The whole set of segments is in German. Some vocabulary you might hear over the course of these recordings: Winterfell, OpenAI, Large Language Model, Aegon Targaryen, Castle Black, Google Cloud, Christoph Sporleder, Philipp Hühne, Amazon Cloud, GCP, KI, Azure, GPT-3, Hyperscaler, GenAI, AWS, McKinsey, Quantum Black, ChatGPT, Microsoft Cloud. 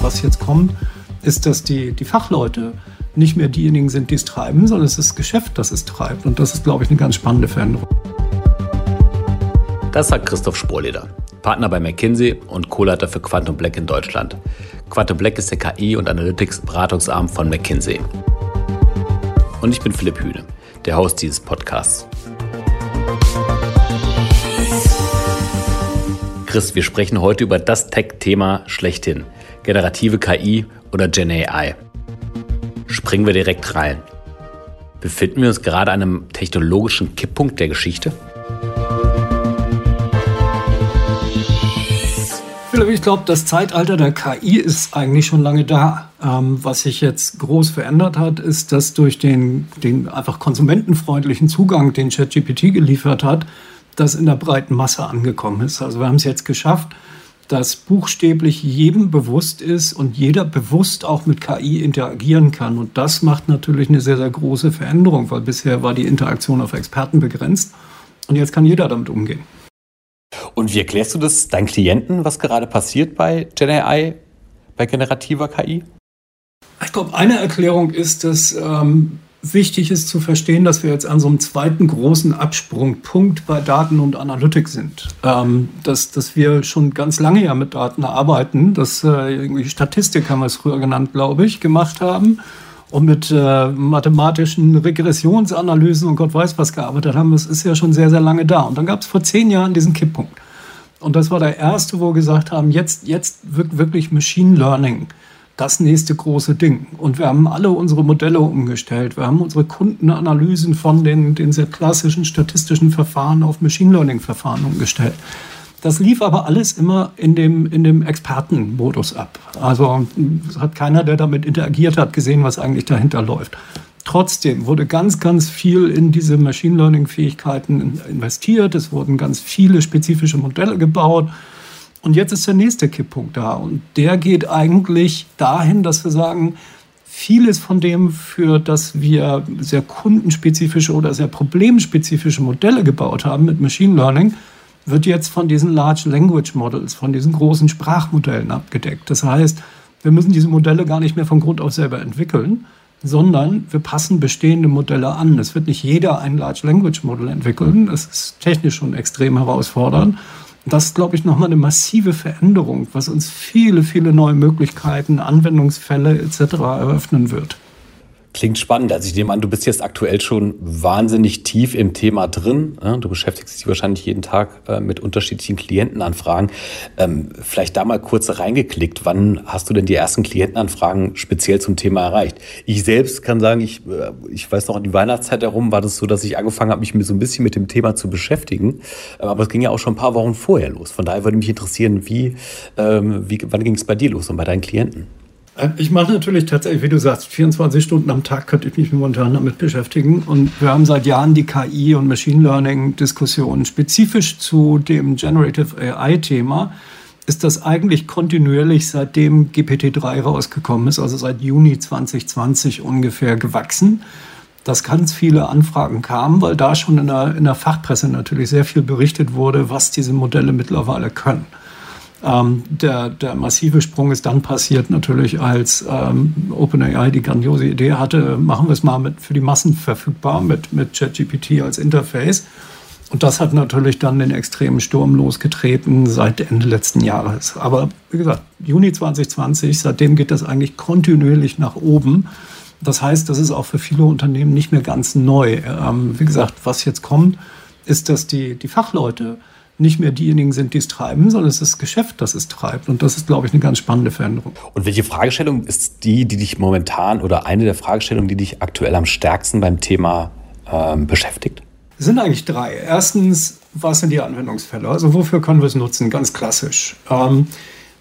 Was jetzt kommt, ist, dass die Fachleute nicht mehr diejenigen sind, die es treiben, sondern es ist das Geschäft, das es treibt. Und das ist, glaube ich, eine ganz spannende Veränderung. Das sagt Christoph Sporleder, Partner bei McKinsey und Co-Leiter für Quantum Black in Deutschland. Quantum Black ist der KI- und Analytics-Beratungsarm von McKinsey. Und ich bin Philipp Hühne, der Host dieses Podcasts. Chris, wir sprechen heute über das Tech-Thema schlechthin. Generative KI oder GenAI. Springen wir direkt rein. Befinden wir uns gerade an einem technologischen Kipppunkt der Geschichte? Ich glaube, das Zeitalter der KI ist eigentlich schon lange da. Was sich jetzt groß verändert hat, ist, dass durch den einfach konsumentenfreundlichen Zugang, den ChatGPT geliefert hat, das in der breiten Masse angekommen ist. Also wir haben es jetzt geschafft, dass buchstäblich jedem bewusst ist und jeder bewusst auch mit KI interagieren kann. Und das macht natürlich eine sehr, sehr große Veränderung, weil bisher war die Interaktion auf Experten begrenzt und jetzt kann jeder damit umgehen. Und wie erklärst du das deinen Klienten, was gerade passiert bei GenAI, bei generativer KI? Ich glaube, eine Erklärung ist, dass wichtig ist zu verstehen, dass wir jetzt an so einem zweiten großen Absprungpunkt bei Daten und Analytik sind. Dass wir schon ganz lange ja mit Daten arbeiten, dass irgendwie Statistik, haben wir es früher genannt, glaube ich, gemacht haben und mit mathematischen Regressionsanalysen und Gott weiß was gearbeitet haben. Das ist ja schon sehr, sehr lange da. Und dann gab es vor 10 Jahren diesen Kipppunkt. Und das war der erste, wo wir gesagt haben, jetzt wird wirklich Machine Learning das nächste große Ding. Und wir haben alle unsere Modelle umgestellt. Wir haben unsere Kundenanalysen von den sehr klassischen statistischen Verfahren auf Machine Learning-Verfahren umgestellt. Das lief aber alles immer in dem Expertenmodus ab. Also es hat keiner, der damit interagiert hat, gesehen, was eigentlich dahinter läuft. Trotzdem wurde ganz, ganz viel in diese Machine Learning-Fähigkeiten investiert. Es wurden ganz viele spezifische Modelle gebaut. Und jetzt ist der nächste Kipppunkt da. Und der geht eigentlich dahin, dass wir sagen, vieles von dem, für das wir sehr kundenspezifische oder sehr problemspezifische Modelle gebaut haben mit Machine Learning, wird jetzt von diesen Large Language Models, von diesen großen Sprachmodellen abgedeckt. Das heißt, wir müssen diese Modelle gar nicht mehr von Grund auf selber entwickeln, sondern wir passen bestehende Modelle an. Es wird nicht jeder ein Large Language Model entwickeln. Das ist technisch schon extrem herausfordernd. Das ist, glaube ich, nochmal eine massive Veränderung, was uns viele, viele neue Möglichkeiten, Anwendungsfälle etc. eröffnen wird. Klingt spannend. Also ich nehme an, du bist jetzt aktuell schon wahnsinnig tief im Thema drin. Du beschäftigst dich wahrscheinlich jeden Tag mit unterschiedlichen Klientenanfragen. Vielleicht da mal kurz reingeklickt. Wann hast du denn die ersten Klientenanfragen speziell zum Thema erreicht? Ich selbst kann sagen, ich weiß noch, an die Weihnachtszeit herum war das so, dass ich angefangen habe, mich so ein bisschen mit dem Thema zu beschäftigen. Aber es ging ja auch schon ein paar Wochen vorher los. Von daher würde mich interessieren, wann ging es bei dir los und bei deinen Klienten? Ich mache natürlich tatsächlich, wie du sagst, 24 Stunden am Tag könnte ich mich momentan damit beschäftigen. Und wir haben seit Jahren die KI- und Machine-Learning-Diskussion. Spezifisch zu dem Generative AI-Thema ist das eigentlich kontinuierlich, seitdem GPT-3 rausgekommen ist, also seit Juni 2020 ungefähr gewachsen, dass ganz viele Anfragen kamen, weil da schon in der Fachpresse natürlich sehr viel berichtet wurde, was diese Modelle mittlerweile können. Der massive Sprung ist dann passiert natürlich, als OpenAI die grandiose Idee hatte, machen wir es mal für die Massen verfügbar mit ChatGPT als Interface. Und das hat natürlich dann den extremen Sturm losgetreten seit Ende letzten Jahres. Aber wie gesagt, Juni 2020, seitdem geht das eigentlich kontinuierlich nach oben. Das heißt, das ist auch für viele Unternehmen nicht mehr ganz neu. Wie gesagt, was jetzt kommt, ist, dass die Fachleute nicht mehr diejenigen sind, die es treiben, sondern es ist das Geschäft, das es treibt. Und das ist, glaube ich, eine ganz spannende Veränderung. Und welche Fragestellung ist die dich momentan oder eine der Fragestellungen, die dich aktuell am stärksten beim Thema beschäftigt? Es sind eigentlich 3. Erstens, was sind die Anwendungsfälle? Also wofür können wir es nutzen? Ganz klassisch.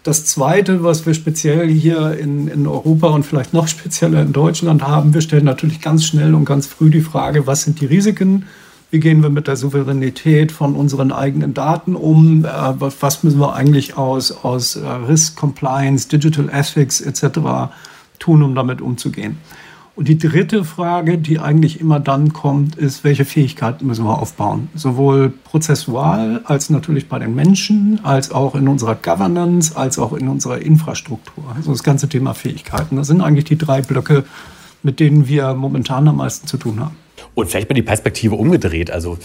Das Zweite, was wir speziell hier in Europa und vielleicht noch spezieller in Deutschland haben, wir stellen natürlich ganz schnell und ganz früh die Frage, was sind die Risiken? Wie gehen wir mit der Souveränität von unseren eigenen Daten um? Was müssen wir eigentlich aus Risk Compliance, Digital Ethics etc. tun, um damit umzugehen? Und die dritte Frage, die eigentlich immer dann kommt, ist, welche Fähigkeiten müssen wir aufbauen? Sowohl prozessual als natürlich bei den Menschen, als auch in unserer Governance, als auch in unserer Infrastruktur. Also das ganze Thema Fähigkeiten. Das sind eigentlich die drei Blöcke, mit denen wir momentan am meisten zu tun haben. Und vielleicht mal die Perspektive umgedreht. Also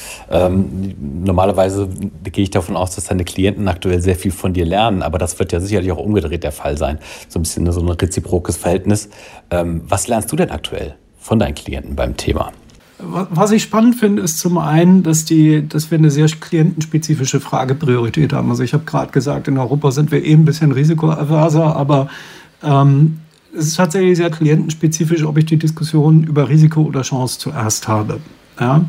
normalerweise gehe ich davon aus, dass deine Klienten aktuell sehr viel von dir lernen. Aber das wird ja sicherlich auch umgedreht der Fall sein. So ein bisschen so ein reziprokes Verhältnis. Was lernst du denn aktuell von deinen Klienten beim Thema? Was ich spannend finde, ist zum einen, dass wir eine sehr klientenspezifische Fragepriorität haben. Also ich habe gerade gesagt, in Europa sind wir ein bisschen risikoaverser, aber es ist tatsächlich sehr klientenspezifisch, ob ich die Diskussion über Risiko oder Chance zuerst habe. Ja?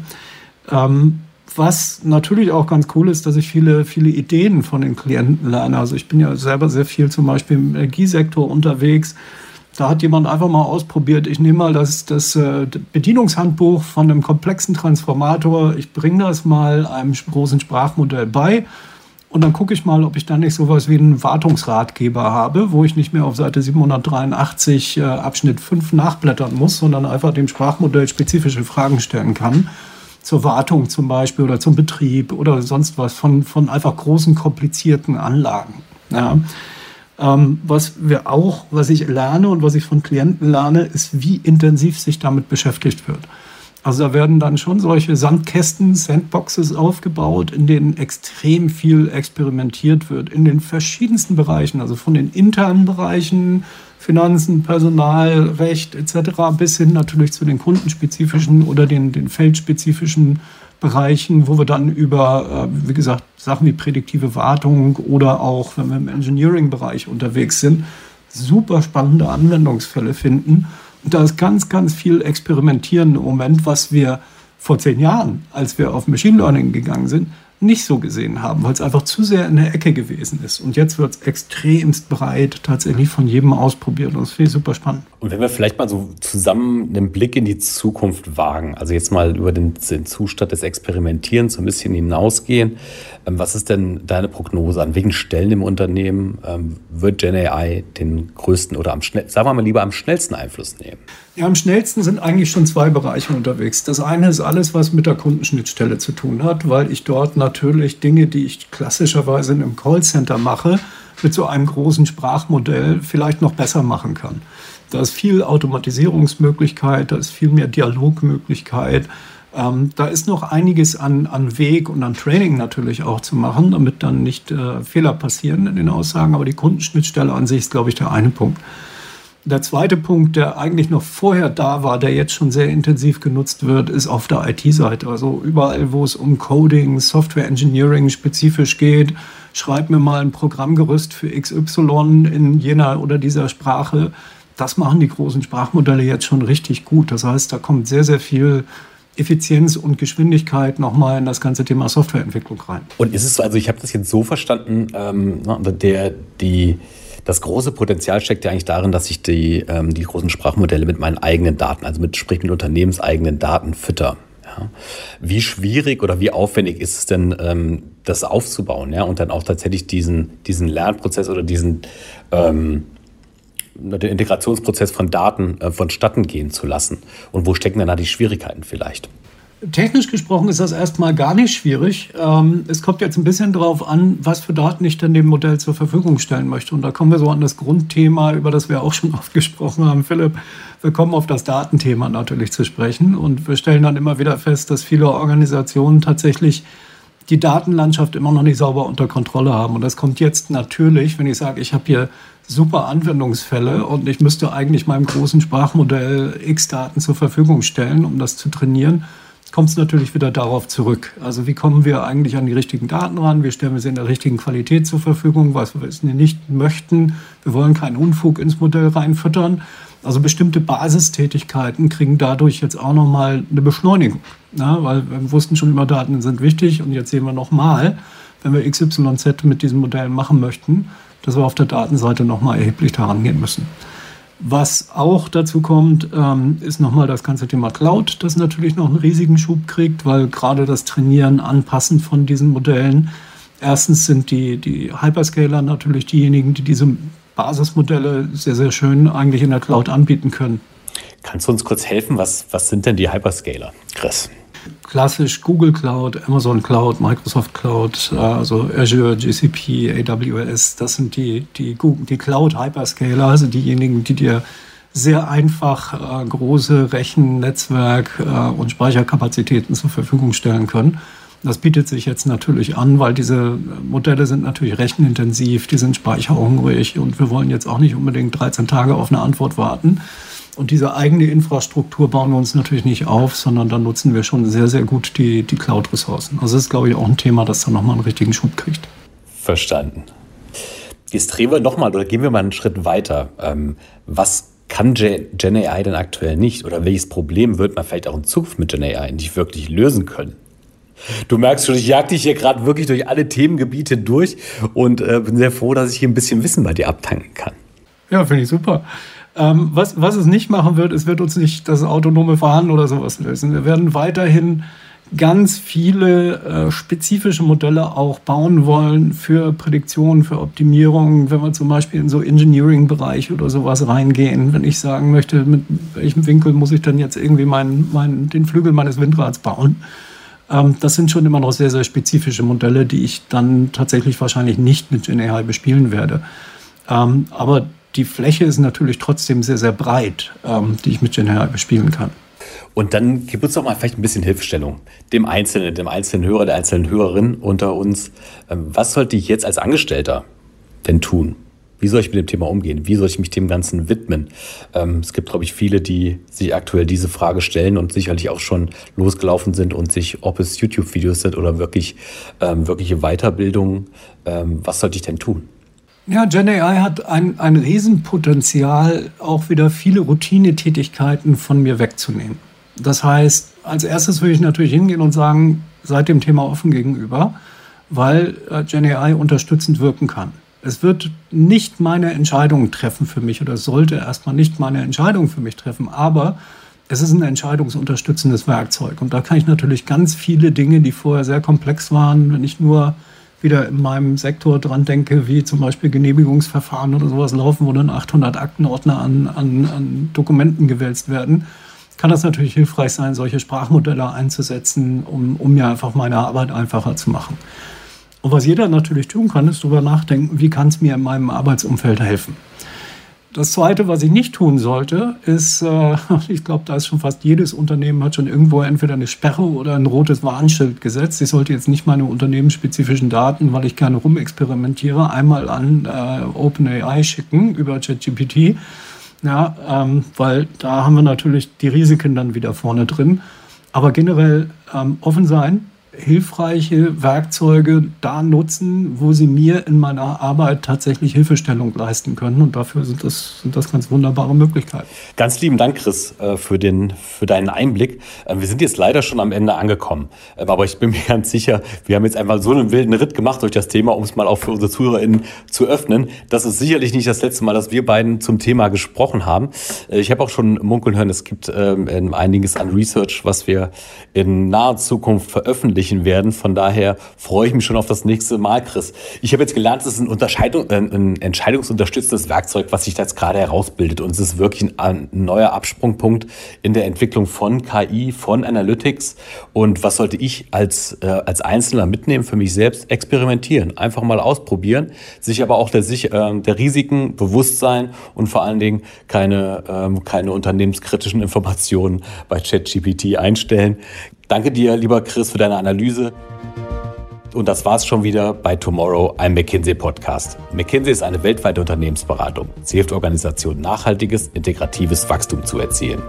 Was natürlich auch ganz cool ist, dass ich viele, viele Ideen von den Klienten lerne. Also ich bin ja selber sehr viel zum Beispiel im Energiesektor unterwegs. Da hat jemand einfach mal ausprobiert, ich nehme mal das Bedienungshandbuch von einem komplexen Transformator, ich bringe das mal einem großen Sprachmodell bei. Und dann gucke ich mal, ob ich da nicht sowas wie einen Wartungsratgeber habe, wo ich nicht mehr auf Seite 783 Abschnitt 5 nachblättern muss, sondern einfach dem Sprachmodell spezifische Fragen stellen kann. Zur Wartung zum Beispiel oder zum Betrieb oder sonst was von einfach großen, komplizierten Anlagen. Ja. Was ich lerne und was ich von Klienten lerne, ist, wie intensiv sich damit beschäftigt wird. Also da werden dann schon solche Sandkästen, Sandboxes aufgebaut, in denen extrem viel experimentiert wird, in den verschiedensten Bereichen, also von den internen Bereichen, Finanzen, Personal, Recht etc. bis hin natürlich zu den kundenspezifischen oder den feldspezifischen Bereichen, wo wir dann über, wie gesagt, Sachen wie prädiktive Wartung oder auch, wenn wir im Engineering-Bereich unterwegs sind, super spannende Anwendungsfälle finden. Und da ist ganz, ganz viel Experimentieren im Moment, was wir vor 10 Jahren, als wir auf Machine Learning gegangen sind, nicht so gesehen haben, weil es einfach zu sehr in der Ecke gewesen ist. Und jetzt wird es extremst breit tatsächlich von jedem ausprobiert. Und das finde ich super spannend. Und wenn wir vielleicht mal so zusammen einen Blick in die Zukunft wagen, also jetzt mal über den Zustand des Experimentierens so ein bisschen hinausgehen, was ist denn deine Prognose? An welchen Stellen im Unternehmen wird GenAI den größten oder am schnellsten Einfluss nehmen? Ja, am schnellsten sind eigentlich schon 2 Bereiche unterwegs. Das eine ist alles, was mit der Kundenschnittstelle zu tun hat, weil ich dort natürlich Dinge, die ich klassischerweise in einem Callcenter mache, mit so einem großen Sprachmodell vielleicht noch besser machen kann. Da ist viel Automatisierungsmöglichkeit, da ist viel mehr Dialogmöglichkeit. Da ist noch einiges an Weg und an Training natürlich auch zu machen, damit dann nicht Fehler passieren in den Aussagen. Aber die Kundenschnittstelle an sich ist, glaube ich, der eine Punkt. Der zweite Punkt, der eigentlich noch vorher da war, der jetzt schon sehr intensiv genutzt wird, ist auf der IT-Seite. Also überall, wo es um Coding, Software Engineering spezifisch geht, schreib mir mal ein Programmgerüst für XY in jener oder dieser Sprache. Das machen die großen Sprachmodelle jetzt schon richtig gut. Das heißt, da kommt sehr, sehr viel Effizienz und Geschwindigkeit nochmal in das ganze Thema Softwareentwicklung rein. Und ist es, also ich habe das jetzt so verstanden, das große Potenzial steckt ja eigentlich darin, dass ich die großen Sprachmodelle mit meinen eigenen Daten, also mit unternehmenseigenen Daten fütter. Ja. Wie schwierig oder wie aufwendig ist es denn, das aufzubauen, ja? Und dann auch tatsächlich diesen Lernprozess oder den Integrationsprozess von Daten vonstatten gehen zu lassen? Und wo stecken denn da die Schwierigkeiten vielleicht? Technisch gesprochen ist das erstmal gar nicht schwierig. Es kommt jetzt ein bisschen drauf an, was für Daten ich denn dem Modell zur Verfügung stellen möchte. Und da kommen wir so an das Grundthema, über das wir auch schon oft gesprochen haben, Philipp. Wir kommen auf das Datenthema natürlich zu sprechen. Und wir stellen dann immer wieder fest, dass viele Organisationen tatsächlich die Datenlandschaft immer noch nicht sauber unter Kontrolle haben. Und das kommt jetzt natürlich, wenn ich sage, ich habe hier super Anwendungsfälle und ich müsste eigentlich meinem großen Sprachmodell X Daten zur Verfügung stellen, um das zu trainieren. Kommt es natürlich wieder darauf zurück. Also wie kommen wir eigentlich an die richtigen Daten ran? Wie stellen wir sie in der richtigen Qualität zur Verfügung? Was wir es nicht möchten. Wir wollen keinen Unfug ins Modell reinfüttern. Also bestimmte Basistätigkeiten kriegen dadurch jetzt auch nochmal eine Beschleunigung. Ja, weil wir wussten schon immer, Daten sind wichtig. Und jetzt sehen wir nochmal, wenn wir XYZ mit diesen Modellen machen möchten, dass wir auf der Datenseite nochmal erheblich daran gehen müssen. Was auch dazu kommt, ist nochmal das ganze Thema Cloud, das natürlich noch einen riesigen Schub kriegt, weil gerade das Trainieren, Anpassen von diesen Modellen, erstens sind die Hyperscaler natürlich diejenigen, die diese Basismodelle sehr, sehr schön eigentlich in der Cloud anbieten können. Kannst du uns kurz helfen? Was sind denn die Hyperscaler, Chris? Klassisch Google Cloud, Amazon Cloud, Microsoft Cloud, also Azure, GCP, AWS, das sind die Cloud-Hyperscaler, also diejenigen, die dir sehr einfach große Rechennetzwerk und Speicherkapazitäten zur Verfügung stellen können. Das bietet sich jetzt natürlich an, weil diese Modelle sind natürlich rechenintensiv, die sind speicherhungrig und wir wollen jetzt auch nicht unbedingt 13 Tage auf eine Antwort warten. Und diese eigene Infrastruktur bauen wir uns natürlich nicht auf, sondern dann nutzen wir schon sehr, sehr gut die Cloud-Ressourcen. Also das ist, glaube ich, auch ein Thema, das dann nochmal einen richtigen Schub kriegt. Verstanden. Jetzt drehen wir nochmal oder gehen wir mal einen Schritt weiter. Was kann GenAI denn aktuell nicht? Oder welches Problem wird man vielleicht auch in Zukunft mit GenAI nicht wirklich lösen können? Du merkst schon, ich jag dich hier gerade wirklich durch alle Themengebiete durch und bin sehr froh, dass ich hier ein bisschen Wissen bei dir abtanken kann. Ja, finde ich super. Was es nicht machen wird, es wird uns nicht das autonome Fahren oder sowas lösen. Wir werden weiterhin ganz viele spezifische Modelle auch bauen wollen für Prädiktionen, für Optimierungen. Wenn wir zum Beispiel in so Engineering-Bereich oder sowas reingehen, wenn ich sagen möchte, mit welchem Winkel muss ich dann jetzt irgendwie den Flügel meines Windrads bauen. Das sind schon immer noch sehr, sehr spezifische Modelle, die ich dann tatsächlich wahrscheinlich nicht mit GenAI bespielen werde. Aber die Fläche ist natürlich trotzdem sehr, sehr breit, die ich mit GenAI bespielen kann. Und dann gib uns doch mal vielleicht ein bisschen Hilfestellung dem einzelnen Hörer, der einzelnen Hörerin unter uns. Was sollte ich jetzt als Angestellter denn tun? Wie soll ich mit dem Thema umgehen? Wie soll ich mich dem Ganzen widmen? Es gibt, glaube ich, viele, die sich aktuell diese Frage stellen und sicherlich auch schon losgelaufen sind und sich, ob es YouTube-Videos sind oder wirkliche Weiterbildung, was sollte ich denn tun? Ja, GenAI hat ein Riesenpotenzial, auch wieder viele Routinetätigkeiten von mir wegzunehmen. Das heißt, als erstes würde ich natürlich hingehen und sagen, seid dem Thema offen gegenüber, weil GenAI unterstützend wirken kann. Es wird nicht meine Entscheidungen treffen für mich oder sollte erstmal nicht meine Entscheidungen für mich treffen, aber es ist ein entscheidungsunterstützendes Werkzeug. Und da kann ich natürlich ganz viele Dinge, die vorher sehr komplex waren, wenn ich nur wieder in meinem Sektor dran denke, wie zum Beispiel Genehmigungsverfahren oder sowas laufen, wo dann 800 Aktenordner an Dokumenten gewälzt werden, kann das natürlich hilfreich sein, solche Sprachmodelle einzusetzen, um mir einfach meine Arbeit einfacher zu machen. Und was jeder natürlich tun kann, ist darüber nachdenken, wie kann es mir in meinem Arbeitsumfeld helfen. Das Zweite, was ich nicht tun sollte, ist, ich glaube, da ist schon fast jedes Unternehmen hat schon irgendwo entweder eine Sperre oder ein rotes Warnschild gesetzt. Ich sollte jetzt nicht meine unternehmensspezifischen Daten, weil ich gerne rumexperimentiere, einmal an OpenAI schicken über ChatGPT, ja, weil da haben wir natürlich die Risiken dann wieder vorne drin. Aber generell offen sein, hilfreiche Werkzeuge da nutzen, wo sie mir in meiner Arbeit tatsächlich Hilfestellung leisten können. Und dafür sind das ganz wunderbare Möglichkeiten. Ganz lieben Dank, Chris, für deinen Einblick. Wir sind jetzt leider schon am Ende angekommen. Aber ich bin mir ganz sicher, wir haben jetzt einfach so einen wilden Ritt gemacht durch das Thema, um es mal auch für unsere ZuhörerInnen zu öffnen. Das ist sicherlich nicht das letzte Mal, dass wir beiden zum Thema gesprochen haben. Ich habe auch schon munkeln hören, es gibt einiges an Research, was wir in naher Zukunft veröffentlichen werden. Von daher freue ich mich schon auf das nächste Mal, Chris. Ich habe jetzt gelernt, es ist ein entscheidungsunterstützendes Werkzeug, was sich da jetzt gerade herausbildet. Und es ist wirklich ein neuer Absprungpunkt in der Entwicklung von KI, von Analytics. Und was sollte ich als Einzelner mitnehmen für mich selbst? Experimentieren, einfach mal ausprobieren, sich aber auch der Risiken bewusst sein und vor allen Dingen keine unternehmenskritischen Informationen bei ChatGPT einstellen. Danke dir, lieber Chris, für deine Analyse. Und das war's schon wieder bei Tomorrow, einem McKinsey-Podcast. McKinsey ist eine weltweite Unternehmensberatung. Sie hilft Organisationen, nachhaltiges, integratives Wachstum zu erzielen.